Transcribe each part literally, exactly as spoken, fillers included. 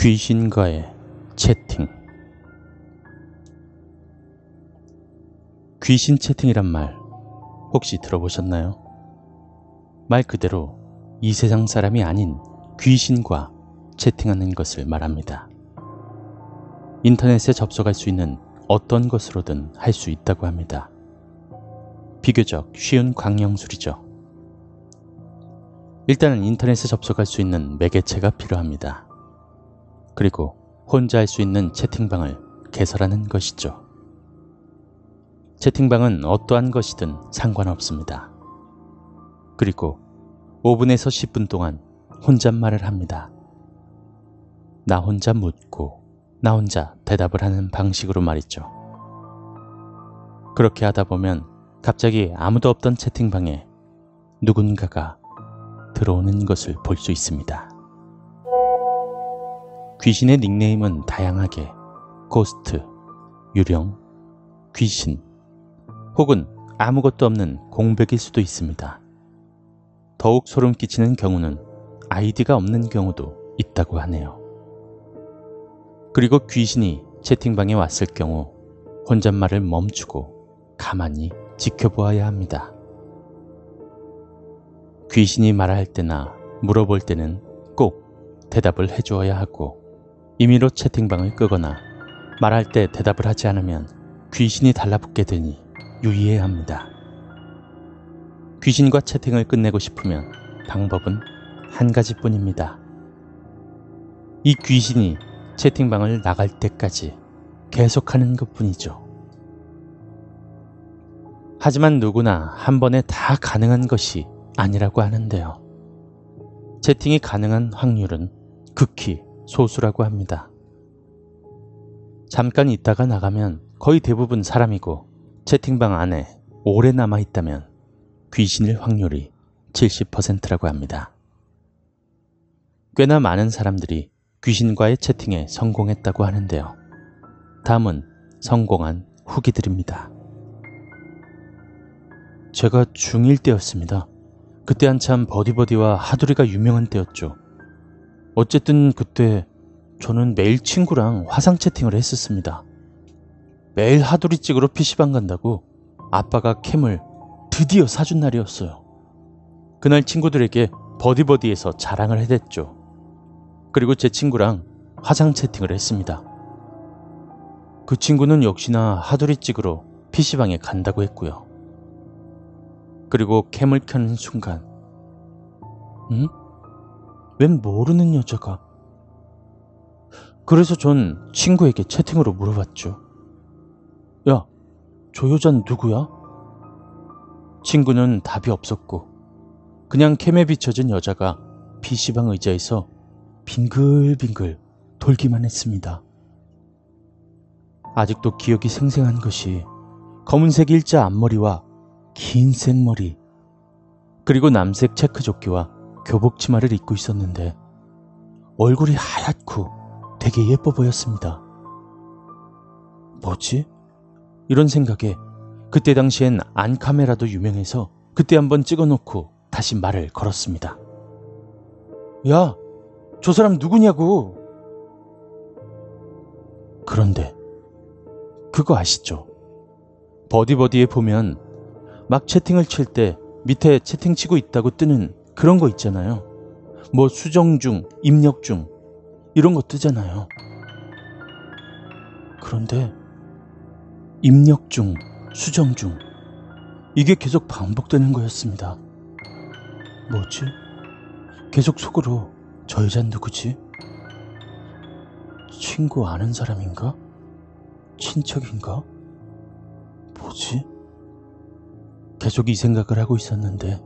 귀신과의 채팅. 귀신 채팅이란 말 혹시 들어보셨나요? 말 그대로 이 세상 사람이 아닌 귀신과 채팅하는 것을 말합니다. 인터넷에 접속할 수 있는 어떤 것으로든 할 수 있다고 합니다. 비교적 쉬운 광영술이죠. 일단은 인터넷에 접속할 수 있는 매개체가 필요합니다. 그리고 혼자 할 수 있는 채팅방을 개설하는 것이죠. 채팅방은 어떠한 것이든 상관없습니다. 그리고 오 분에서 십 분 동안 혼잣말을 합니다. 나 혼자 묻고 나 혼자 대답을 하는 방식으로 말이죠. 그렇게 하다 보면 갑자기 아무도 없던 채팅방에 누군가가 들어오는 것을 볼 수 있습니다. 귀신의 닉네임은 다양하게 고스트, 유령, 귀신 혹은 아무것도 없는 공백일 수도 있습니다. 더욱 소름 끼치는 경우는 아이디가 없는 경우도 있다고 하네요. 그리고 귀신이 채팅방에 왔을 경우 혼잣말을 멈추고 가만히 지켜보아야 합니다. 귀신이 말할 때나 물어볼 때는 꼭 대답을 해주어야 하고, 임의로 채팅방을 끄거나 말할 때 대답을 하지 않으면 귀신이 달라붙게 되니 유의해야 합니다. 귀신과 채팅을 끝내고 싶으면 방법은 한 가지뿐입니다. 이 귀신이 채팅방을 나갈 때까지 계속하는 것뿐이죠. 하지만 누구나 한 번에 다 가능한 것이 아니라고 하는데요. 채팅이 가능한 확률은 극히 소수라고 합니다. 잠깐 있다가 나가면 거의 대부분 사람이고, 채팅방 안에 오래 남아있다면 귀신일 확률이 칠십 퍼센트라고 합니다. 꽤나 많은 사람들이 귀신과의 채팅에 성공했다고 하는데요. 다음은 성공한 후기들입니다. 제가 중일 때였습니다. 그때 한참 버디버디와 하두리가 유명한 때였죠. 어쨌든 그때 저는 매일 친구랑 화상 채팅을 했었습니다. 매일 하두리 찍으러 피씨방 간다고 아빠가 캠을 드디어 사준 날이었어요. 그날 친구들에게 버디버디에서 자랑을 해댔죠. 그리고 제 친구랑 화상 채팅을 했습니다. 그 친구는 역시나 하두리 찍으러 피씨방에 간다고 했고요. 그리고 캠을 켜는 순간, 응? 웬 모르는 여자가? 그래서 전 친구에게 채팅으로 물어봤죠. 야, 저 여잔 누구야? 친구는 답이 없었고, 그냥 캠에 비춰진 여자가 피씨방 의자에서 빙글빙글 돌기만 했습니다. 아직도 기억이 생생한 것이 검은색 일자 앞머리와 긴 생머리, 그리고 남색 체크조끼와 교복 치마를 입고 있었는데 얼굴이 하얗고 되게 예뻐 보였습니다. 뭐지? 이런 생각에 그때 당시엔 안카메라도 유명해서 그때 한번 찍어놓고 다시 말을 걸었습니다. 야! 저 사람 누구냐고! 그런데 그거 아시죠? 버디버디에 보면 막 채팅을 칠 때 밑에 채팅 치고 있다고 뜨는 그런 거 있잖아요. 뭐 수정 중, 입력 중 이런 거 뜨잖아요. 그런데 입력 중, 수정 중 이게 계속 반복되는 거였습니다. 뭐지? 계속 속으로 저 여잔 누구지? 친구 아는 사람인가? 친척인가? 뭐지? 계속 이 생각을 하고 있었는데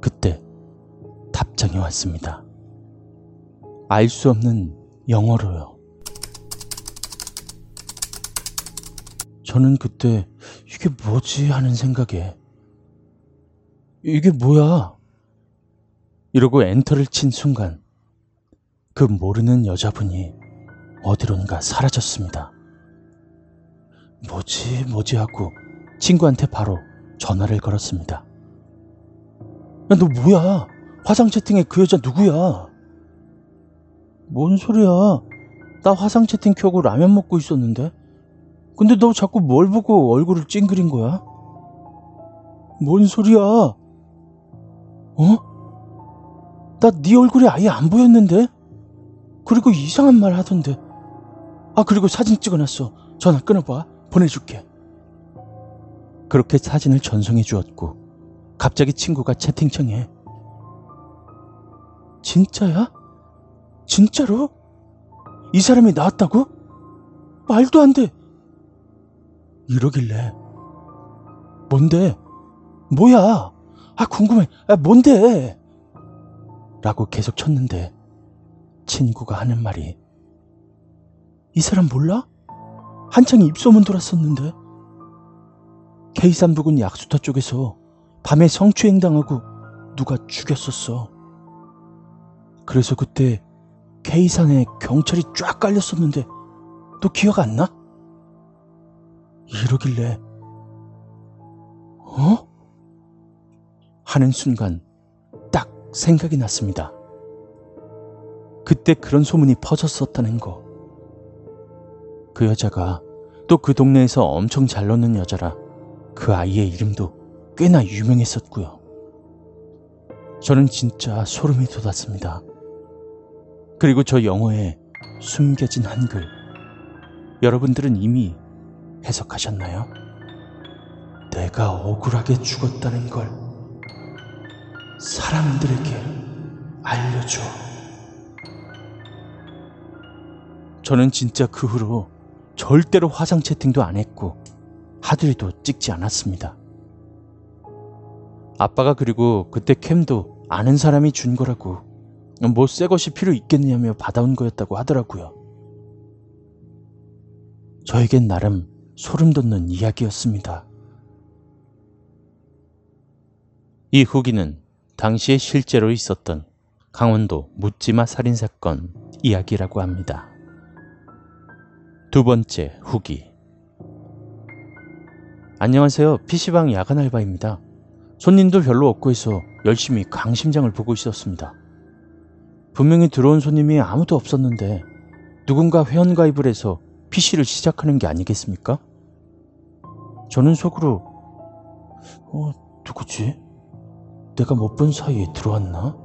그때 답장이 왔습니다. 알 수 없는 영어로요. 저는 그때 이게 뭐지 하는 생각에, 이게 뭐야? 이러고 엔터를 친 순간 그 모르는 여자분이 어디론가 사라졌습니다. 뭐지 뭐지 하고 친구한테 바로 전화를 걸었습니다. 야, 너 뭐야? 화상 채팅에 그 여자 누구야? 뭔 소리야? 나 화상 채팅 켜고 라면 먹고 있었는데? 근데 너 자꾸 뭘 보고 얼굴을 찡그린 거야? 뭔 소리야? 어? 나 네 얼굴이 아예 안 보였는데? 그리고 이상한 말 하던데. 아, 그리고 사진 찍어놨어. 전화 끊어봐. 보내줄게. 그렇게 사진을 전송해 주었고 갑자기 친구가 채팅창에 진짜야? 진짜로? 이 사람이 나왔다고? 말도 안 돼! 이러길래 뭔데? 뭐야? 아 궁금해. 아 뭔데? 라고 계속 쳤는데 친구가 하는 말이 이 사람 몰라? 한창 입소문 돌았었는데 케이산 부근 약수터 쪽에서 밤에 성추행당하고 누가 죽였었어. 그래서 그때 K산에 경찰이 쫙 깔렸었는데 너 기억 안 나? 이러길래 어? 하는 순간 딱 생각이 났습니다. 그때 그런 소문이 퍼졌었다는 거. 그 여자가 또 그 동네에서 엄청 잘 노는 여자라 그 아이의 이름도 꽤나 유명했었고요. 저는 진짜 소름이 돋았습니다. 그리고 저 영어에 숨겨진 한글, 여러분들은 이미 해석하셨나요? 내가 억울하게 죽었다는 걸 사람들에게 알려줘. 저는 진짜 그 후로 절대로 화상 채팅도 안 했고 하드리도 찍지 않았습니다. 아빠가 그리고 그때 캠도 아는 사람이 준 거라고 뭐 새 것이 필요 있겠냐며 받아온 거였다고 하더라고요. 저에겐 나름 소름 돋는 이야기였습니다. 이 후기는 당시에 실제로 있었던 강원도 묻지마 살인사건 이야기라고 합니다. 두 번째 후기. 안녕하세요. 피씨방 야간 알바입니다. 손님도 별로 없고 해서 열심히 강심장을 보고 있었습니다. 분명히 들어온 손님이 아무도 없었는데 누군가 회원가입을 해서 피씨를 시작하는 게 아니겠습니까? 저는 속으로 어, 누구지? 내가 못 본 사이에 들어왔나?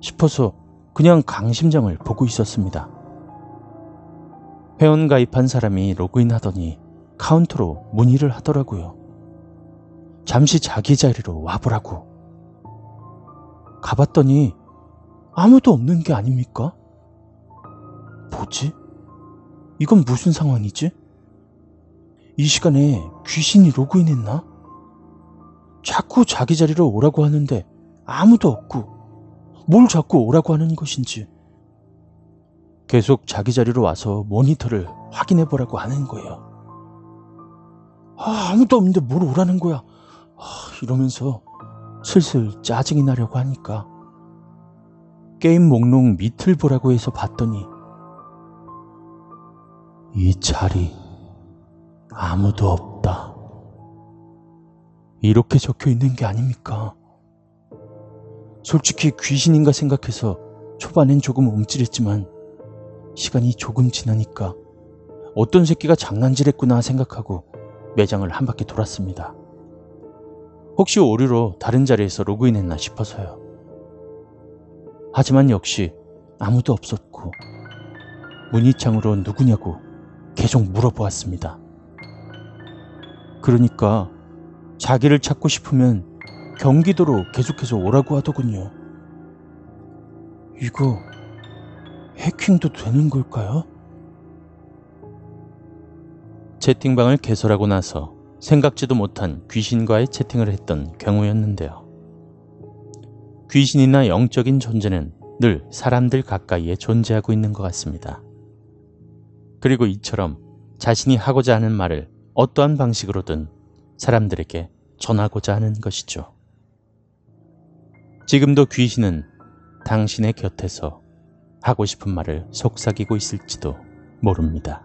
싶어서 그냥 강심장을 보고 있었습니다. 회원가입한 사람이 로그인하더니 카운터로 문의를 하더라고요. 잠시 자기 자리로 와보라고. 가봤더니 아무도 없는 게 아닙니까? 뭐지? 이건 무슨 상황이지? 이 시간에 귀신이 로그인했나? 자꾸 자기 자리로 오라고 하는데 아무도 없고 뭘 자꾸 오라고 하는 것인지. 계속 자기 자리로 와서 모니터를 확인해보라고 하는 거예요. 아, 아무도 없는데 뭘 오라는 거야? 아, 이러면서 슬슬 짜증이 나려고 하니까 게임 목록 밑을 보라고 해서 봤더니 이 자리 아무도 없다 이렇게 적혀있는 게 아닙니까? 솔직히 귀신인가 생각해서 초반엔 조금 움찔했지만 시간이 조금 지나니까 어떤 새끼가 장난질했구나 생각하고 매장을 한 바퀴 돌았습니다. 혹시 오류로 다른 자리에서 로그인했나 싶어서요. 하지만 역시 아무도 없었고 문의창으로 누구냐고 계속 물어보았습니다. 그러니까 자기를 찾고 싶으면 경기도로 계속해서 오라고 하더군요. 이거 해킹도 되는 걸까요? 채팅방을 개설하고 나서 생각지도 못한 귀신과의 채팅을 했던 경우였는데요. 귀신이나 영적인 존재는 늘 사람들 가까이에 존재하고 있는 것 같습니다. 그리고 이처럼 자신이 하고자 하는 말을 어떠한 방식으로든 사람들에게 전하고자 하는 것이죠. 지금도 귀신은 당신의 곁에서 하고 싶은 말을 속삭이고 있을지도 모릅니다.